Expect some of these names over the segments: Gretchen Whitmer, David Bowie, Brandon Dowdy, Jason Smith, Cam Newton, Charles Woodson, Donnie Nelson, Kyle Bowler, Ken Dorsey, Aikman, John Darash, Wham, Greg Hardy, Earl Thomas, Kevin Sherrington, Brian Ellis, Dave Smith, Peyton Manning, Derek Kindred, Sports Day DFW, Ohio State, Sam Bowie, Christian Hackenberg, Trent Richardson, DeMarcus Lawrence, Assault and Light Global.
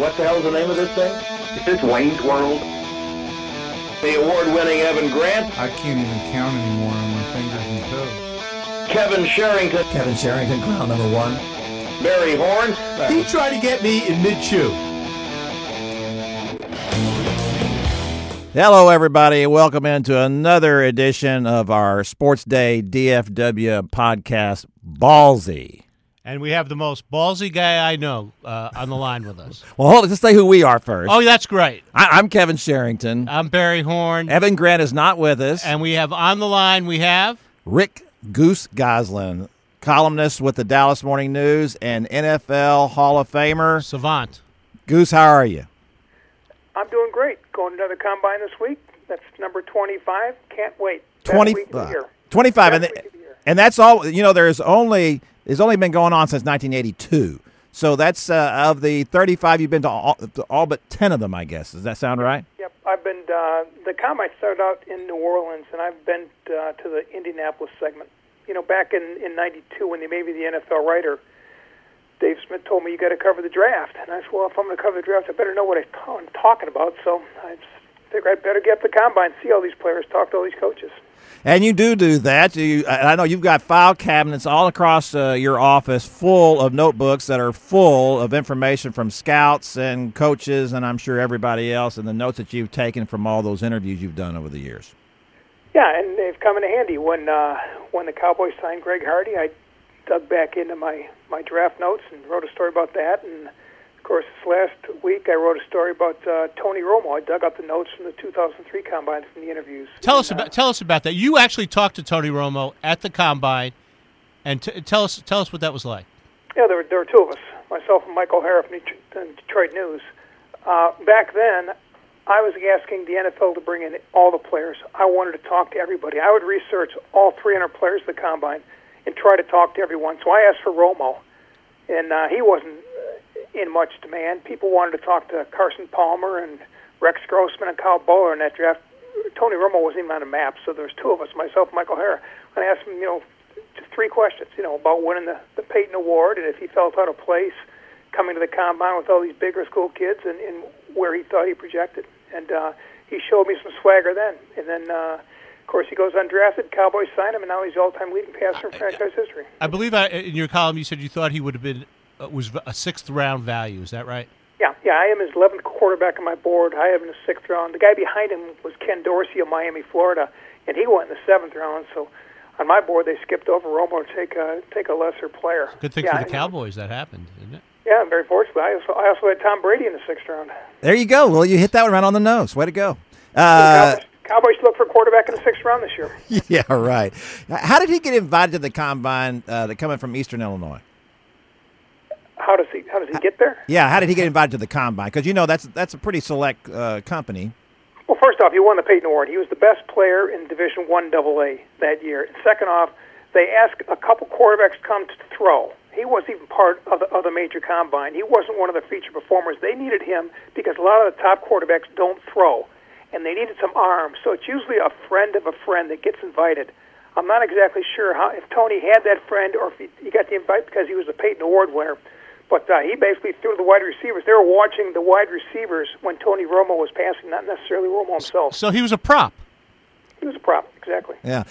What the hell's the name of this thing? Is this Wayne's World? The award-winning Evan Grant. I can't even count anymore on my fingers and toes. Kevin Sherrington. Kevin Sherrington, crown number one. Barry Horn. He tried to get me in mid-chew. Hello, everybody. Welcome into another edition of our Sports Day DFW podcast, Ballsy. And we have the most ballsy guy I know on the line with us. Well, hold on. Let's say who we are first. Oh, that's great. I'm Kevin Sherrington. I'm Barry Horn. Evan Grant is not with us. And we have on the line, we have... Rick Goose Gosselin, columnist with the Dallas Morning News and NFL Hall of Famer. Savant. Goose, how are you? I'm doing great. Going to the combine this week. That's number 25. Can't wait. 25. And that's all. You know, it's only been going on since 1982. So that's of the 35 you've been to all but 10 of them, I guess. Does that sound right? Yep. I've been the combine started out in New Orleans, and I've been to the Indianapolis segment. You know, back in 92 when they made me the NFL writer, Dave Smith told me, you got to cover the draft. And I said, well, if I'm going to cover the draft, I better know what I'm talking about. So I figured I'd better get up the combine, see all these players, talk to all these coaches. And you do that. I know you've got file cabinets all across your office full of notebooks that are full of information from scouts and coaches and I'm sure everybody else and the notes that you've taken from all those interviews you've done over the years. Yeah, and they've come in handy. When the Cowboys signed Greg Hardy, I dug back into my draft notes and wrote a story about that. And, of course, this last week I wrote a story about Tony Romo. I dug up the notes from the 2003 Combine from the interviews. Tell us about that. You actually talked to Tony Romo at the Combine, and tell us what that was like. Yeah, there were two of us, myself and Michael Hariff in Detroit News. Back then, I was asking the NFL to bring in all the players. I wanted to talk to everybody. I would research all 300 players at the Combine and try to talk to everyone. So I asked for Romo, and he wasn't in much demand. People wanted to talk to Carson Palmer and Rex Grossman and Kyle Bowler in that draft. Tony Romo wasn't even on the map, so there was two of us, myself and Michael Hare. And I asked him, you know, just three questions, you know, about winning the Peyton Award and if he felt out of place coming to the Combine with all these bigger school kids and where he thought he projected. And he showed me some swagger then. And then... Of course, he goes undrafted. Cowboys sign him, and now he's the all-time leading passer in franchise history. I believe in your column you said you thought he would have been was a sixth-round value. Is that right? Yeah. I am his 11th quarterback on my board. I have him in the sixth round. The guy behind him was Ken Dorsey of Miami, Florida, and he went in the seventh round. So on my board, they skipped over Romo to take a lesser player. It's a good thing for the Cowboys that happened, isn't it? Yeah, I'm very fortunate. I also had Tom Brady in the sixth round. There you go. Well, you hit that one right on the nose. Way to go. Cowboys look for a quarterback in the sixth round this year. Yeah, right. How did he get invited to the Combine coming from Eastern Illinois? How does he get there? Yeah, how did he get invited to the Combine? Because, you know, that's a pretty select company. Well, first off, he won the Peyton Award. He was the best player in Division I AA that year. And second off, they asked a couple quarterbacks to come to throw. He wasn't even part of the major Combine. He wasn't one of the feature performers. They needed him because a lot of the top quarterbacks don't throw. And they needed some arms, so it's usually a friend of a friend that gets invited. I'm not exactly sure if Tony had that friend or if he got the invite because he was a Peyton Award winner, but he basically threw the wide receivers. They were watching the wide receivers when Tony Romo was passing, not necessarily Romo himself. So he was a prop. He was a prop, exactly. Yeah.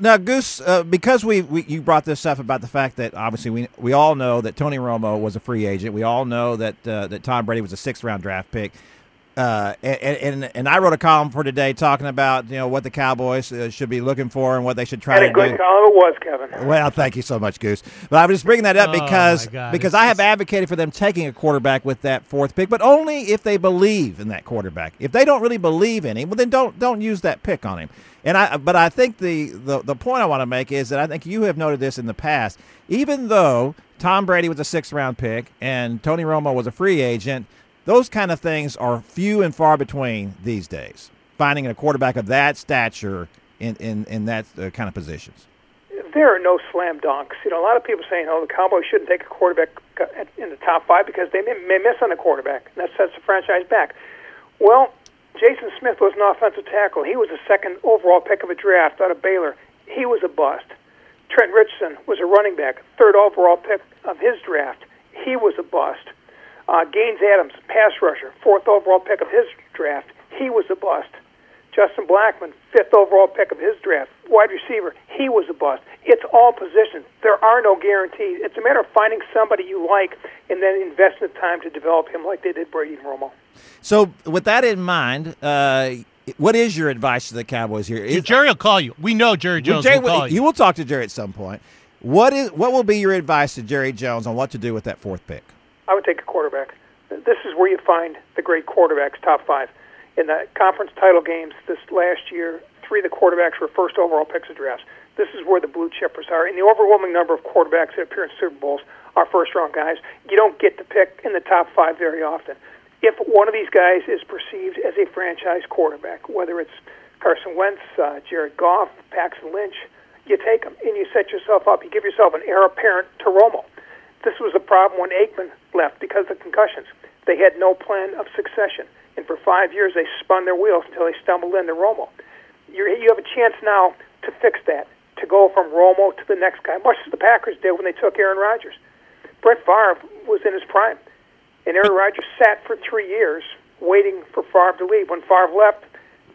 Now, Goose, because you brought this up about the fact that obviously we all know that Tony Romo was a free agent. We all know that Tom Brady was a sixth-round draft pick. And I wrote a column for today talking about, you know, what the Cowboys should be looking for and what they should try to do. And a good column it was, Kevin. Well, thank you so much, Goose. But I was just bringing that up because I have advocated for them taking a quarterback with that fourth pick, but only if they believe in that quarterback. If they don't really believe in him, well, then don't use that pick on him. And I think the point I want to make is that I think you have noted this in the past. Even though Tom Brady was a sixth-round pick and Tony Romo was a free agent, those kind of things are few and far between these days, finding a quarterback of that stature in that kind of positions. There are no slam dunks. You know, a lot of people saying, the Cowboys shouldn't take a quarterback in the top five because they may miss on a quarterback, and that sets the franchise back. Well, Jason Smith was an offensive tackle. He was the second overall pick of a draft out of Baylor. He was a bust. Trent Richardson was a running back, third overall pick of his draft. He was a bust. Gaines Adams, pass rusher, fourth overall pick of his draft. He was a bust. Justin Blackman, fifth overall pick of his draft. Wide receiver, he was a bust. It's all positions. There are no guarantees. It's a matter of finding somebody you like and then invest the time to develop him like they did Brady and Romo. So with that in mind, what is your advice to the Cowboys here? Jerry will call you. We know Jerry Jones will call you. You will talk to Jerry at some point. What will be your advice to Jerry Jones on what to do with that fourth pick? I would take a quarterback. This is where you find the great quarterbacks, top five. In the conference title games this last year, three of the quarterbacks were first overall picks of drafts. This is where the blue chippers are. And the overwhelming number of quarterbacks that appear in Super Bowls are first-round guys. You don't get to pick in the top five very often. If one of these guys is perceived as a franchise quarterback, whether it's Carson Wentz, Jared Goff, Paxton Lynch, you take them and you set yourself up. You give yourself an heir apparent to Romo. This was a problem when Aikman left because of the concussions. They had no plan of succession. And for 5 years, they spun their wheels until they stumbled into Romo. You have a chance now to fix that, to go from Romo to the next guy, much as the Packers did when they took Aaron Rodgers. Brett Favre was in his prime, and Aaron Rodgers sat for 3 years waiting for Favre to leave. When Favre left,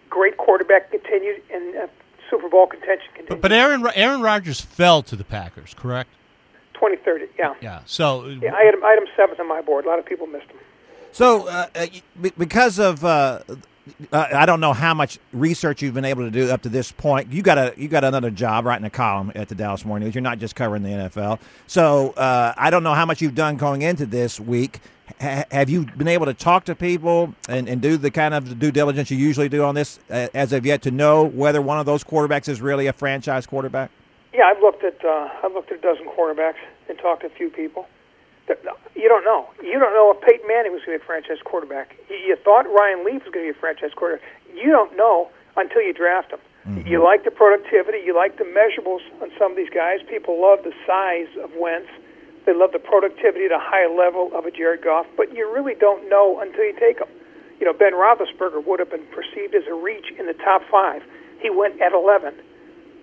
great quarterback continued, and Super Bowl contention continued. But Aaron Rodgers fell to the Packers, correct? 2030, yeah. Yeah. So yeah, I had him seventh on my board. A lot of people missed him. So because of I don't know how much research you've been able to do up to this point. You got another job writing a column at the Dallas Morning News. You're not just covering the NFL. So I don't know how much you've done going into this week. Have you been able to talk to people and do the kind of due diligence you usually do on this as of yet to know whether one of those quarterbacks is really a franchise quarterback? Yeah, I've looked at a dozen quarterbacks and talked to a few people. You don't know. You don't know if Peyton Manning was going to be a franchise quarterback. You thought Ryan Leaf was going to be a franchise quarterback. You don't know until you draft him. Mm-hmm. You like the productivity. You like the measurables on some of these guys. People love the size of Wentz. They love the productivity at a high level of a Jared Goff. But you really don't know until you take him. You know, Ben Roethlisberger would have been perceived as a reach in the top five. He went at 11,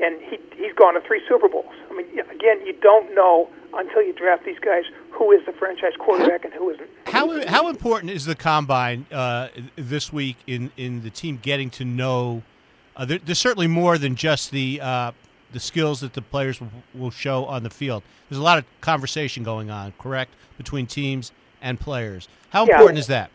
and he's gone to three Super Bowls. I mean, again, you don't know until you draft these guys, who is the franchise quarterback and who isn't. How important is the combine this week in the team getting to know? There's certainly more than just the skills that the players will show on the field. There's a lot of conversation going on, correct, between teams and players. How important is that?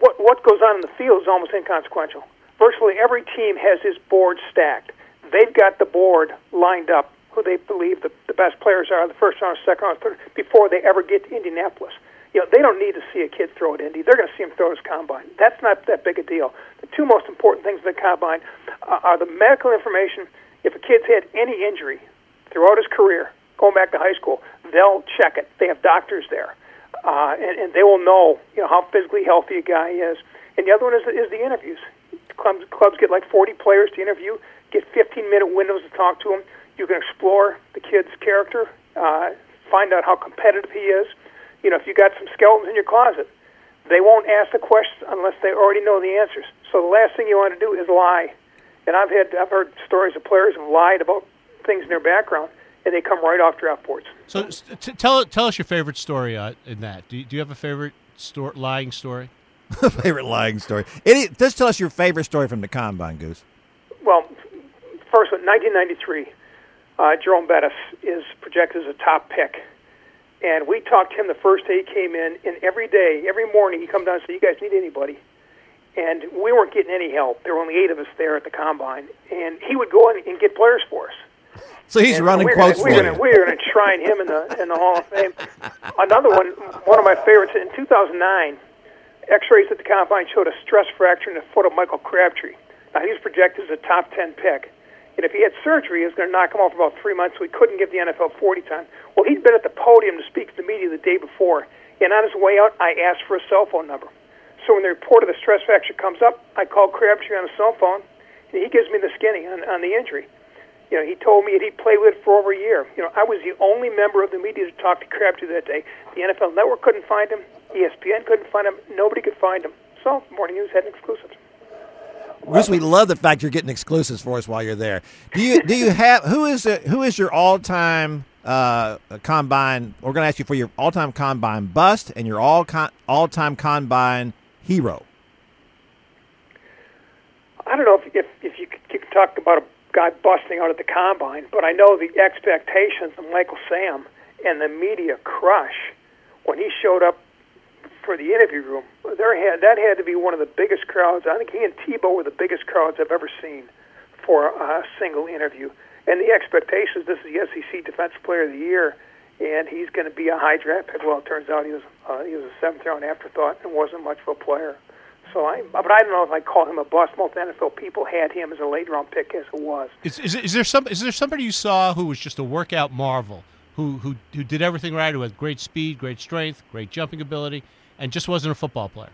What goes on in the field is almost inconsequential. Virtually every team has his board stacked. They've got the board lined up, who they believe the best players are, the first round, second round, third, before they ever get to Indianapolis. You know, they don't need to see a kid throw at Indy. They're going to see him throw at his combine. That's not that big a deal. The two most important things in the combine are the medical information. If a kid's had any injury throughout his career, going back to high school, they'll check it. They have doctors there, and they will know, you know, how physically healthy a guy is. And the other one is the interviews. Clubs get like 40 players to interview, get 15-minute windows to talk to them. You can explore the kid's character, find out how competitive he is. You know, if you got some skeletons in your closet, they won't ask the questions unless they already know the answers. So the last thing you want to do is lie. And I've heard stories of players who lied about things in their background, and they come right off draft boards. So tell us your favorite story in that. Do you have a favorite lying story? Favorite lying story. Just tell us your favorite story from the combine, Goose. Well, first, 1993. Jerome Bettis is projected as a top pick. And we talked to him the first day he came in, and every day, every morning, he'd come down and say, "You guys need anybody?" And we weren't getting any help. There were only 8 of us there at the combine. And he would go in and get players for us. So he's running quotes for you. We're going to enshrine him in the Hall of Fame. Another one of my favorites, in 2009, x-rays at the combine showed a stress fracture in the foot of Michael Crabtree. Now, he was projected as a top 10 pick. And if he had surgery, it was going to knock him off about 3 months, so he couldn't give the NFL 40 time. Well, he'd been at the podium to speak to the media the day before, and on his way out, I asked for a cell phone number. So when the report of the stress fracture comes up, I call Crabtree on his cell phone, and he gives me the skinny on the injury. You know, he told me he'd played with it for over a year. You know, I was the only member of the media to talk to Crabtree that day. The NFL Network couldn't find him. ESPN couldn't find him. Nobody could find him. So Morning News had an exclusive. Bruce, we love the fact you're getting exclusives for us while you're there. Do you have who is your all-time combine. We're going to ask you for your all-time combine bust and your all-time combine hero. I don't know if you could talk about a guy busting out at the combine, but I know the expectations of Michael Sam and the media crush when he showed up for the interview room. That had to be one of the biggest crowds. I think he and Tebow were the biggest crowds I've ever seen for a single interview. And the expectations, this is the SEC Defensive Player of the Year, and he's going to be a high draft pick. Well, it turns out he was a seventh-round afterthought and wasn't much of a player. But I don't know if I call him a bust. Most NFL people had him as a late-round pick as it was. Is there somebody you saw who was just a workout marvel, who did everything right, who had great speed, great strength, great jumping ability, and just wasn't a football player?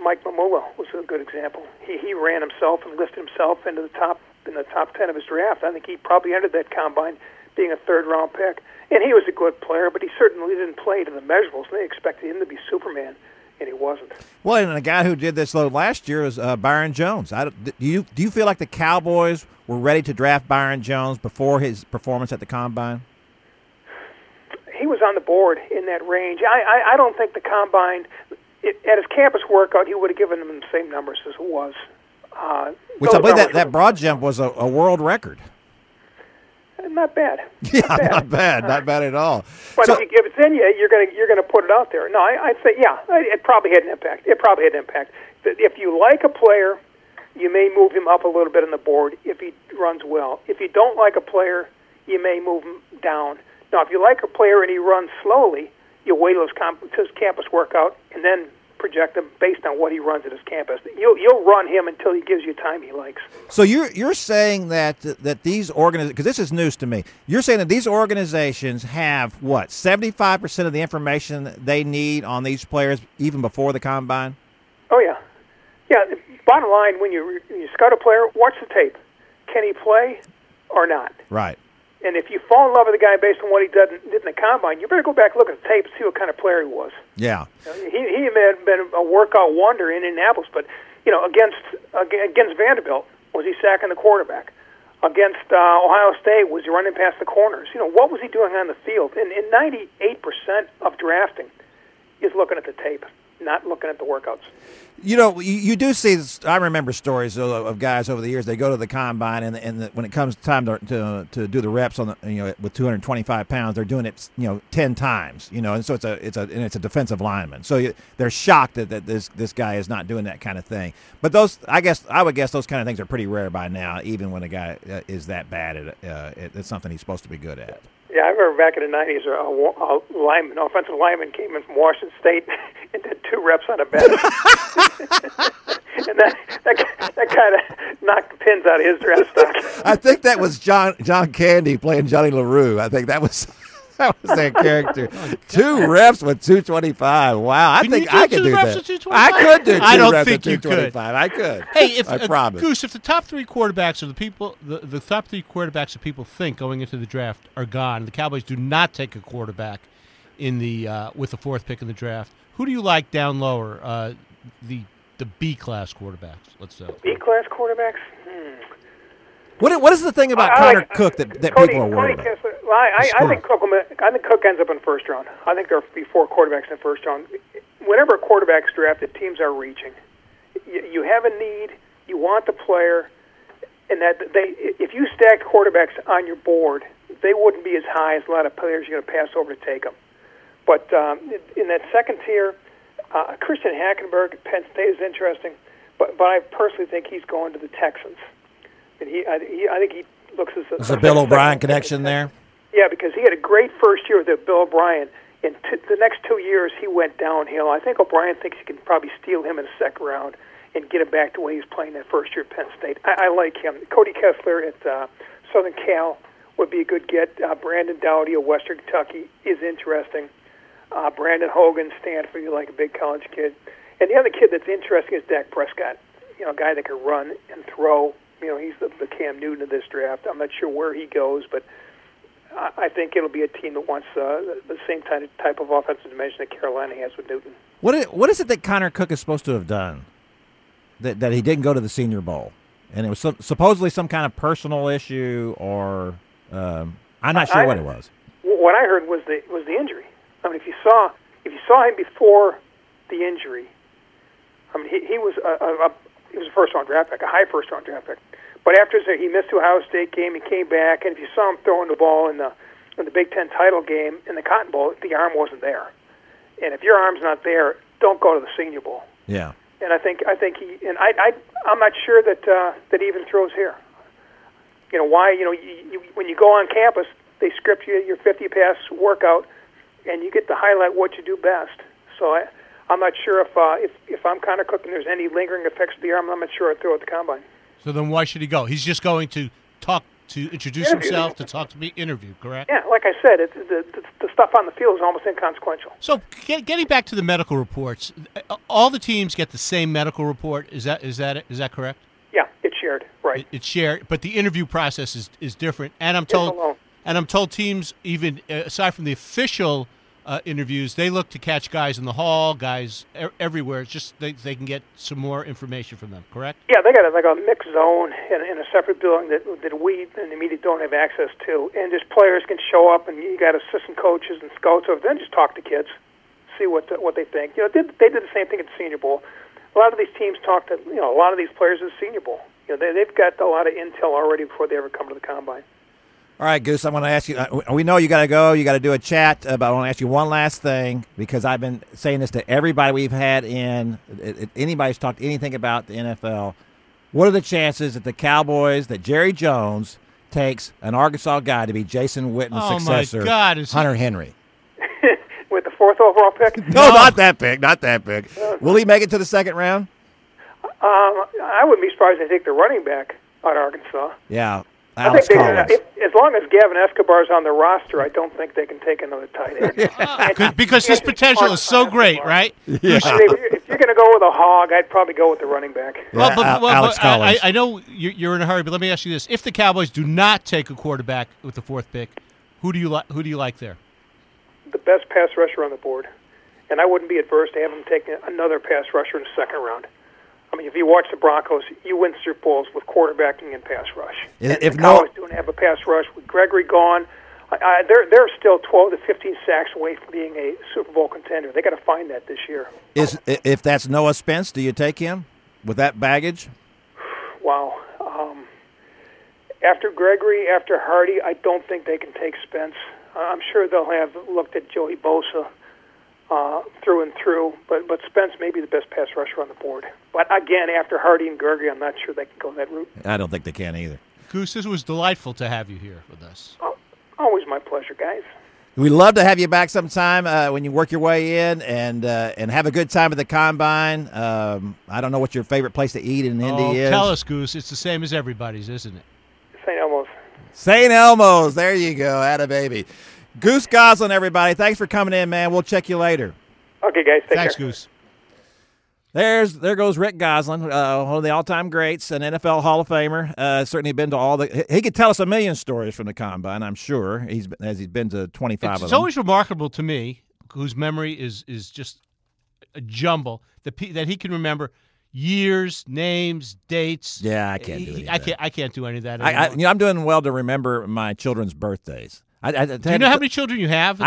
Mike Mamula was a good example. He ran himself and lifted himself into the top in the top 10 of his draft. I think he probably entered that combine being a third-round pick. And he was a good player, but he certainly didn't play to the measurables. They expected him to be Superman. And he wasn't. Well, and a guy who did this load last year was Byron Jones. Do you feel like the Cowboys were ready to draft Byron Jones before his performance at the Combine? He was on the board in that range. I don't think the Combine, at his campus workout, he would have given them the same numbers as it was. Which I believe that broad jump was a world record. Not bad. Not bad at all. But so, if it's in you, you're gonna put it out there. No, I'd say yeah. It probably had an impact. If you like a player, you may move him up a little bit on the board if he runs well. If you don't like a player, you may move him down. Now, if you like a player and he runs slowly, you wait till his campus workout and then project him based on what he runs at his campus. You'll run him until he gives you time he likes. So you're saying that these organizations, because this is news to me, you're saying that these organizations have, 75% of the information they need on these players even before the Combine? Oh, yeah. Yeah, bottom line, when you scout a player, watch the tape. Can he play or not? Right. And if you fall in love with a guy based on what he did in the Combine, you better go back and look at the tape and see what kind of player he was. Yeah. He may have been a workout wonder in Indianapolis, but, against Vanderbilt, was he sacking the quarterback? Against Ohio State, was he running past the corners? What was he doing on the field? And 98% of drafting is looking at the tape, not looking at the workouts. You do see this. I remember stories of guys over the years. They go to the Combine, and when it comes time to do the reps on the, with 225 pounds, they're doing it 10 times. And so it's a defensive lineman. So they're shocked that this guy is not doing that kind of thing. But I would guess those kind of things are pretty rare by now. Even when a guy is that bad it's something he's supposed to be good at. Yeah, I remember back in the 90s, an offensive lineman came in from Washington State and did 2 reps on a bench. And that kind of knocked the pins out of his draft stock. I think that was John Candy playing Johnny LaRue. I think that was that character. Oh, 2 reps with 225. Wow, I think I could do that. I could do 2 reps with 225. I could. Hey, if the top 3 quarterbacks that people think going into the draft are gone, the Cowboys do not take a quarterback in the with the 4th pick in the draft. Who do you like down lower? The B class quarterbacks. Let's say B class quarterbacks. What is the thing about Connor Cook that Cody, people are worried about? I think Cook ends up in the first round. I think there will be 4 quarterbacks in the first round. Whenever a quarterback's drafted, teams are reaching. You have a need, you want the player, and if you stacked quarterbacks on your board, they wouldn't be as high as a lot of players you're going to pass over to take them. But in that second tier, Christian Hackenberg at Penn State is interesting, but I personally think he's going to the Texans. And I think he looks as a... There's a Bill O'Brien connection there? Yeah, because he had a great first year with Bill O'Brien. And the next 2 years, he went downhill. I think O'Brien thinks he can probably steal him in the second round and get him back to where he was playing that first year at Penn State. I like him. Cody Kessler at Southern Cal would be a good get. Brandon Dowdy of Western Kentucky is interesting. Brandon Hogan, Stanford, you like a big college kid. And the other kid that's interesting is Dak Prescott, a guy that can run and throw. He's the Cam Newton of this draft. I'm not sure where he goes, but I think it'll be a team that wants the same type of offensive dimension that Carolina has with Newton. What is it that Connor Cook is supposed to have done that he didn't go to the Senior Bowl? And it was supposedly some kind of personal issue or I'm not sure what it was. what I heard was the injury. I mean, if you saw him before the injury, I mean, he was a first-round draft pick, a high first-round draft pick. But after he missed the Ohio State game, he came back, and if you saw him throwing the ball in the Big Ten title game in the Cotton Bowl, the arm wasn't there. And if your arm's not there, don't go to the Senior Bowl. Yeah. And I think he and I'm not sure that he even throws here. You know why? You know, when you go on campus, they script you your 50 pass workout, and you get to highlight what you do best. So I'm not sure if I'm Connor Cook and there's any lingering effects of the arm. I'm not sure I'd throw at the combine. So then why should he go? He's just going to introduce himself to talk to me, interview, correct? Yeah, like I said, the stuff on the field is almost inconsequential. So getting back to the medical reports, all the teams get the same medical report. Is that correct? Yeah, it's shared, right? It's shared, but the interview process is different. And I'm told teams, even aside from the official interviews, they look to catch guys in the hall, guys everywhere. It's just they can get some more information from them, correct? Yeah, they got a mixed zone in a separate building that we and the media don't have access to. And just players can show up, and you got assistant coaches and scouts over there and just talk to kids, see what they think. You know, they did the same thing at the Senior Bowl. A lot of these teams talk to a lot of these players at the Senior Bowl. You know, they've got a lot of intel already before they ever come to the combine. All right, Goose, I want to ask you, we know you got to go, you got to do a chat, but I want to ask you one last thing, because I've been saying this to everybody we've had in, anybody who's talked anything about the NFL. What are the chances that the Cowboys, that Jerry Jones takes an Arkansas guy to be Jason Witten's successor, my God, Hunter Henry? With the fourth overall pick? No, not that big. Will he make it to the second round? I wouldn't be surprised if they take the running back out of Arkansas. Yeah. As long as Gavin Escobar is on the roster, I don't think they can take another tight end. Because his potential is so great, Escobar. Right? Yeah. If you're going to go with a hog, I'd probably go with the running back. Yeah, Alex Collins. I know you're in a hurry, but let me ask you this: if the Cowboys do not take a quarterback with the fourth pick, who do you like there? The best pass rusher on the board, and I wouldn't be adverse to have him take another pass rusher in the second round. I mean, if you watch the Broncos, you win Super Bowls with quarterbacking and pass rush. If the Cowboys don't have a pass rush, with Gregory gone, they're still 12 to 15 sacks away from being a Super Bowl contender. They got to find that this year. If that's Noah Spence, do you take him with that baggage? Wow. After Gregory, after Hardy, I don't think they can take Spence. I'm sure they'll have looked at Joey Bosa. Through and through, but Spence may be the best pass rusher on the board. But again, after Hardy and Gregory, I'm not sure they can go that route. I don't think they can either. Goose, this was delightful to have you here with us. Oh, always my pleasure, guys. We'd love to have you back sometime when you work your way in and have a good time at the Combine. I don't know what your favorite place to eat in Indy is. Tell us, Goose. It's the same as everybody's, isn't it? St. Elmo's. St. Elmo's. There you go. Atta baby. Goose Gosselin, everybody. Thanks for coming in, man. We'll check you later. Okay, guys. Thanks, Goose. There goes Rick Goslin, one of the all-time greats, an NFL Hall of Famer. Certainly been to all the – he could tell us a million stories from the Combine, I'm sure, he's been to 25 of them. It's always remarkable to me, whose memory is just a jumble, that he can remember – years, names, dates. Yeah, I can't do it. I can't do any of that. I'm doing well to remember my children's birthdays. Do you know how many children you have?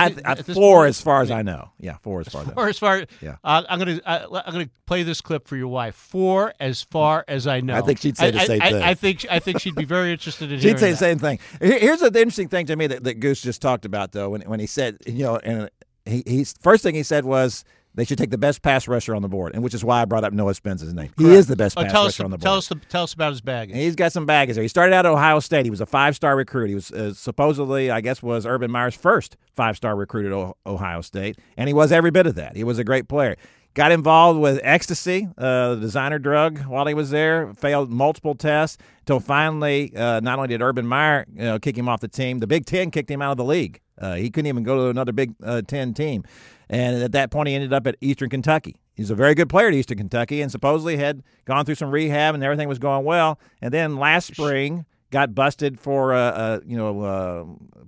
Four, as far as I know. Yeah, four as far as I know. Yeah. I'm gonna play this clip for your wife. Four as far as I know. I think she'd say the same thing. I think she'd be very interested in. She'd say the same thing. Here's the interesting thing to me that Goose just talked about though, when he said, and he first thing he said was they should take the best pass rusher on the board, and which is why I brought up Noah Spence's name. Correct. He is the best pass rusher on the board. Tell us about his baggage. He's got some baggage there. He started out at Ohio State. He was a five-star recruit. He was supposedly, I guess, was Urban Meyer's first five-star recruit at Ohio State, and he was every bit of that. He was a great player. Got involved with ecstasy, the designer drug, while he was there. Failed multiple tests until finally, not only did Urban Meyer kick him off the team, the Big Ten kicked him out of the league. He couldn't even go to another Big Ten team. And at that point, he ended up at Eastern Kentucky. He's a very good player at Eastern Kentucky and supposedly had gone through some rehab and everything was going well. And then last spring got busted for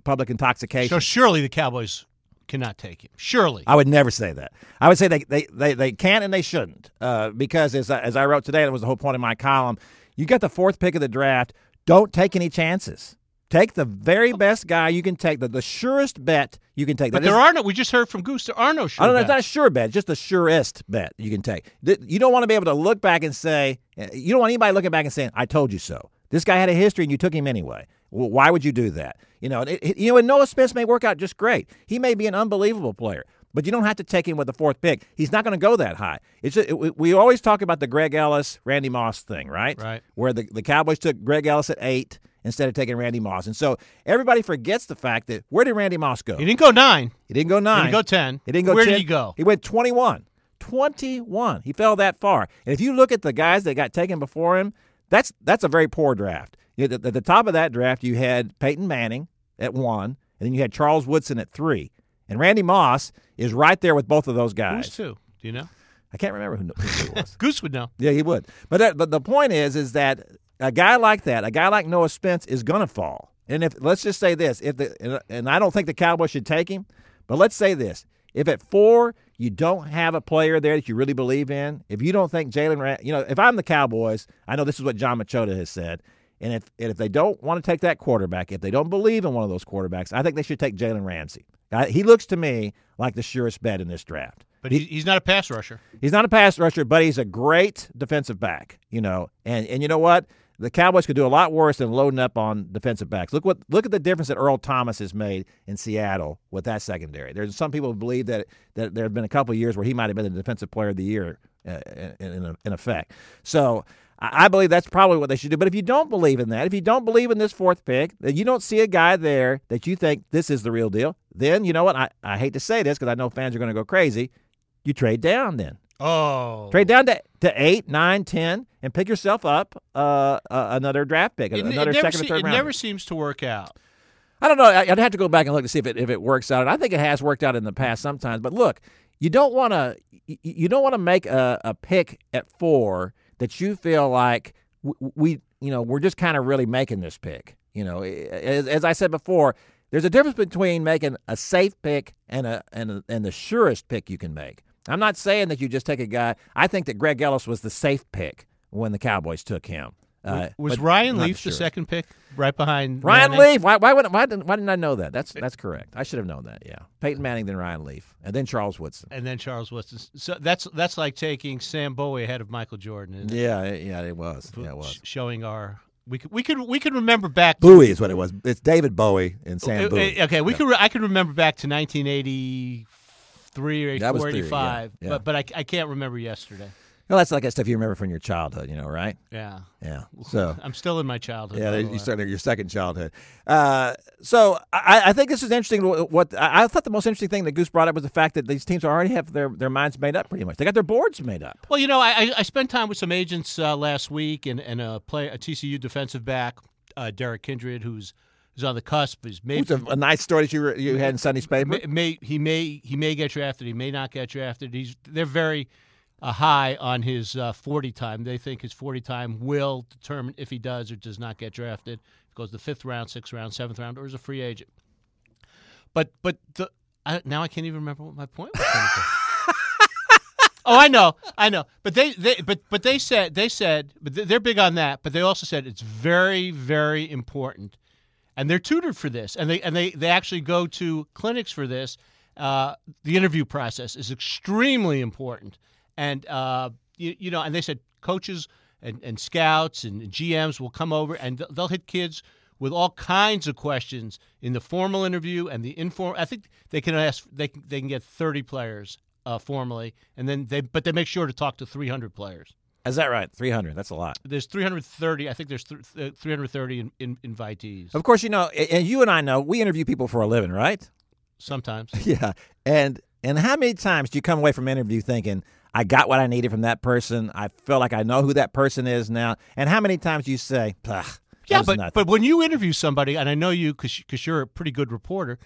public intoxication. So surely the Cowboys cannot take him. Surely. I would never say that. I would say they can and they shouldn't because, as I wrote today, that was the whole point of my column, you got the fourth pick of the draft. Don't take any chances. Take the very best guy you can take, the surest bet you can take. But there are no, we just heard from Goose, there are no sure bets. I don't know, it's not a sure bet, it's just the surest bet you can take. You don't want to be able to look back and say, you don't want anybody looking back and saying, I told you so. This guy had a history and you took him anyway. Well, why would you do that? And Noah Spence may work out just great. He may be an unbelievable player, but you don't have to take him with the fourth pick. He's not going to go that high. We always talk about the Greg Ellis, Randy Moss thing, right? Right. Where the Cowboys took Greg Ellis at 8 instead of taking Randy Moss. And so everybody forgets the fact that where did Randy Moss go? He didn't go 9. He didn't go 9. He didn't go 10. He didn't go 10. Where did he go? He went 21. 21. He fell that far. And if you look at the guys that got taken before him, that's a very poor draft. At the top of that draft, you had Peyton Manning at 1, and then you had Charles Woodson at 3. And Randy Moss is right there with both of those guys. Who's 2? Do you know? I can't remember who it was. Goose would know. Yeah, he would. But the point is that a guy like that, a guy like Noah Spence, is going to fall. And if let's just say this, and I don't think the Cowboys should take him, but let's say this. If at 4 you don't have a player there that you really believe in, if you don't think if I'm the Cowboys, I know this is what John Machota has said, and if they don't want to take that quarterback, if they don't believe in one of those quarterbacks, I think they should take Jalen Ramsey. He looks to me like the surest bet in this draft. But he's not a pass rusher. He's not a pass rusher, but he's a great defensive back, And you know what? The Cowboys could do a lot worse than loading up on defensive backs. Look at the difference that Earl Thomas has made in Seattle with that secondary. There's some people who believe that there have been a couple of years where he might have been the defensive player of the year in effect. So I believe that's probably what they should do. But if you don't believe in that, if you don't believe in this fourth pick, that you don't see a guy there that you think this is the real deal, then you know what? I hate to say this because I know fans are going to go crazy. You trade down then. Oh. Trade down to 8, 9, 10, and pick yourself up another draft pick, another second or third round. It never seems to work out. I don't know. I'd have to go back and look to see if it works out. And I think it has worked out in the past sometimes. But look, you don't want to make a pick at 4 that you feel like we're just kind of really making this pick. As I said before, there's a difference between making a safe pick and the surest pick you can make. I'm not saying that you just take a guy. I think that Greg Ellis was the safe pick when the Cowboys took him. Was Ryan Leaf the second pick right behind Ryan Manning? Leaf? Why didn't I know that? That's correct. I should have known that, yeah. Peyton Manning, then Ryan Leaf, and then Charles Woodson. So that's like taking Sam Bowie ahead of Michael Jordan, isn't it? Yeah, it was. Yeah, it was. Showing our we could remember back. Bowie is what it was. It's David Bowie and Sam Bowie. Okay, I could remember back to 1984. 3 or 4, 85, yeah. But I can't remember yesterday. Well, that's like that stuff you remember from your childhood, right? Yeah. Yeah. So I'm still in my childhood. Yeah, you started your second childhood. So I think this is interesting. I thought the most interesting thing that Goose brought up was the fact that these teams already have their minds made up pretty much. They got their boards made up. Well, I spent time with some agents last week and a TCU defensive back, Derek Kindred, who's on the cusp. It's a nice story that you had in Sunday's paper. He may get drafted. He may not get drafted. They're very high on his 40 time. They think his 40 time will determine if he does or does not get drafted. If it goes the 5th round, 6th round, 7th round, or is a free agent. But now I can't even remember what my point was. Oh, I know. But they said they're big on that. But they also said it's very, very important. And they're tutored for this, and they actually go to clinics for this. The interview process is extremely important, and and they said coaches and scouts and GMs will come over and they'll hit kids with all kinds of questions in the formal interview and the informal. I think they can ask they can get 30 players formally, and then they make sure to talk to 300 players. Is that right? 300. That's a lot. There's 330. I think there's 330 in invitees. Of course, and you and I know, we interview people for a living, right? Sometimes. Yeah. And how many times do you come away from an interview thinking, I got what I needed from that person. I feel like I know who that person is now. And how many times do you say, but when you interview somebody, and I know you because you're a pretty good reporter,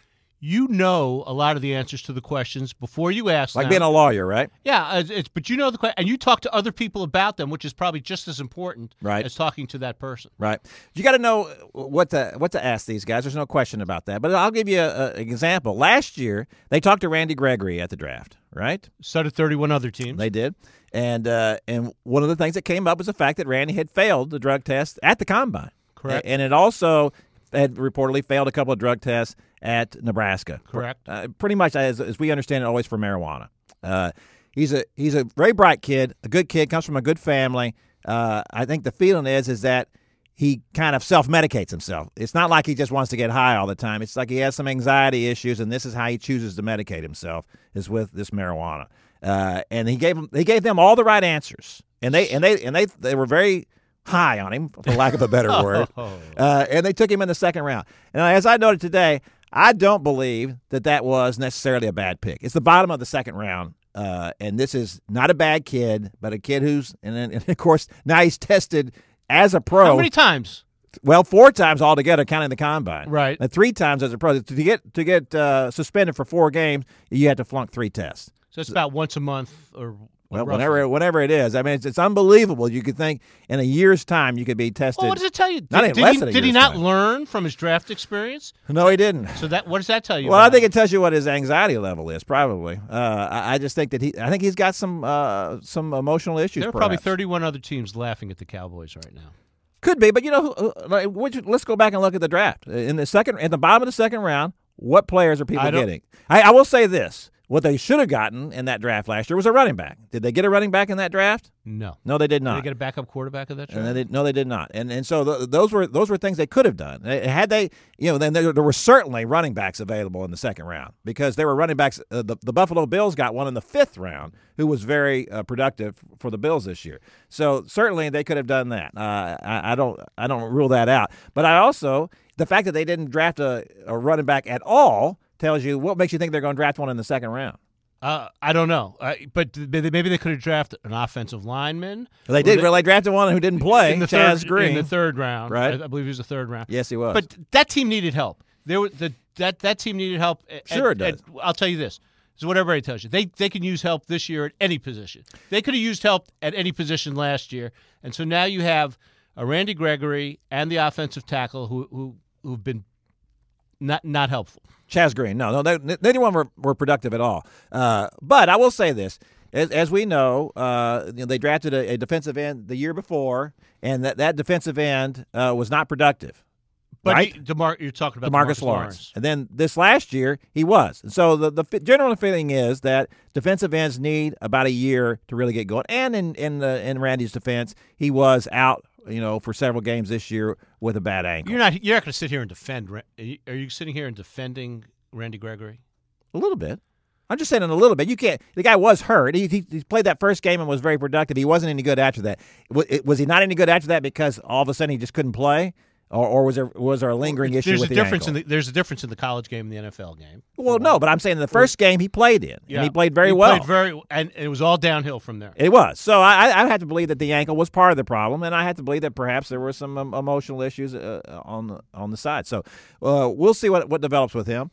you know a lot of the answers to the questions before you ask them. Like being a lawyer, right? Yeah, but you know the question, and you talk to other people about them, which is probably just as important as talking to that person. Right. You got to know what to ask these guys. There's no question about that. But I'll give you an example. Last year, they talked to Randy Gregory at the draft, right? So did 31 other teams. They did. And one of the things that came up was the fact that Randy had failed the drug test at the combine. Correct. And it also had reportedly failed a couple of drug tests at Nebraska. Correct. Pretty much, as we understand it, always for marijuana. He's a very bright kid, a good kid, comes from a good family. I think the feeling is that he kind of self-medicates himself. It's not like he just wants to get high all the time. It's like he has some anxiety issues, and this is how he chooses to medicate himself, is with this marijuana. And he gave them all the right answers, and they were very high on him, for lack of a better word. And they took him in the second round. And as I noted today, I don't believe that was necessarily a bad pick. It's the bottom of the second round. And this is not a bad kid, but a kid who's – and, of course, now he's tested as a pro. How many times? Well, 4 times altogether, counting the combine. Right. And 3 times as a pro. To get suspended for 4 games, you had to flunk 3 tests. So it's about once a month or – well, whenever it is. I mean, it's unbelievable. You could think in a year's time you could be tested. Well, what does it tell you? Did he not learn from his draft experience? No, he didn't. So what does that tell you? Well, I think it tells you what his anxiety level is, probably. I just think that he's got some emotional issues. There are probably 31 other teams laughing at the Cowboys right now. Could be, but let's go back and look at the draft. At the bottom of the second round, what players are people getting? I will say this. What they should have gotten in that draft last year was a running back. Did they get a running back in that draft? No. No, they did not. Did they get a backup quarterback in that draft? No, they did not. And so those were things they could have done. Had they, then there were certainly running backs available in the second round, because there were running backs. The Buffalo Bills got one in the 5th round who was very productive for the Bills this year. So certainly they could have done that. I don't rule that out. But I also, the fact that they didn't draft a running back at all tells you what makes you think they're going to draft one in the second round. I don't know, but maybe they could have drafted an offensive lineman. Well, they did. Well, they drafted one who didn't play, Chaz Green, in the 3rd round. Right, I believe he was the 3rd round. Yes, he was. But that team needed help. That team needed help. Sure, it does. I'll tell you this. So what everybody tells you, they can use help this year at any position. They could have used help at any position last year, and so now you have a Randy Gregory and the offensive tackle who've been not helpful. Chaz Green, no, neither one were productive at all. But I will say this: as we know, they drafted a defensive end the year before, and that defensive end was not productive. But right? You're talking about DeMarcus Lawrence, and then this last year he was. And so the general feeling is that defensive ends need about a year to really get going. And in Randy's defense, he was out, for several games this year with a bad ankle. You're not going to sit here and defend. Are you sitting here and defending Randy Gregory? A little bit. I'm just saying a little bit. You can't. The guy was hurt. He played that first game and was very productive. He wasn't any good after that. Was he not any good after that because all of a sudden he just couldn't play? Or was there a lingering issue with the difference ankle? There's a difference in the college game and the NFL game. Well, no, but I'm saying the first game he played in, and he played very well. And it was all downhill from there. It was. So I have to believe that the ankle was part of the problem, and I have to believe that perhaps there were some emotional issues on the side. So we'll see what develops with him.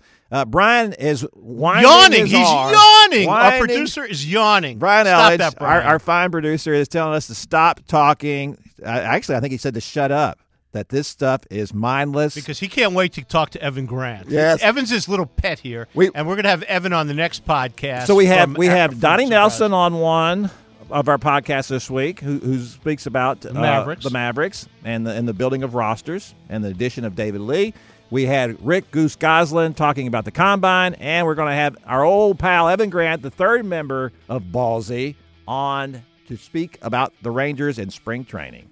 Brian is yawning. He's yawning. Our producer is yawning. Brian Ellis, our fine producer, is telling us to stop talking. Actually, I think he said to shut up. That this stuff is mindless. Because he can't wait to talk to Evan Grant. Yes. Evan's his little pet here, and we're going to have Evan on the next podcast. So we have Donnie Nelson on one of our podcasts this week who speaks about the Mavericks and the building of rosters and the addition of David Lee. We had Rick Goose Gosselin talking about the Combine, and we're going to have our old pal Evan Grant, the 3rd member of Ballsy, on to speak about the Rangers and spring training.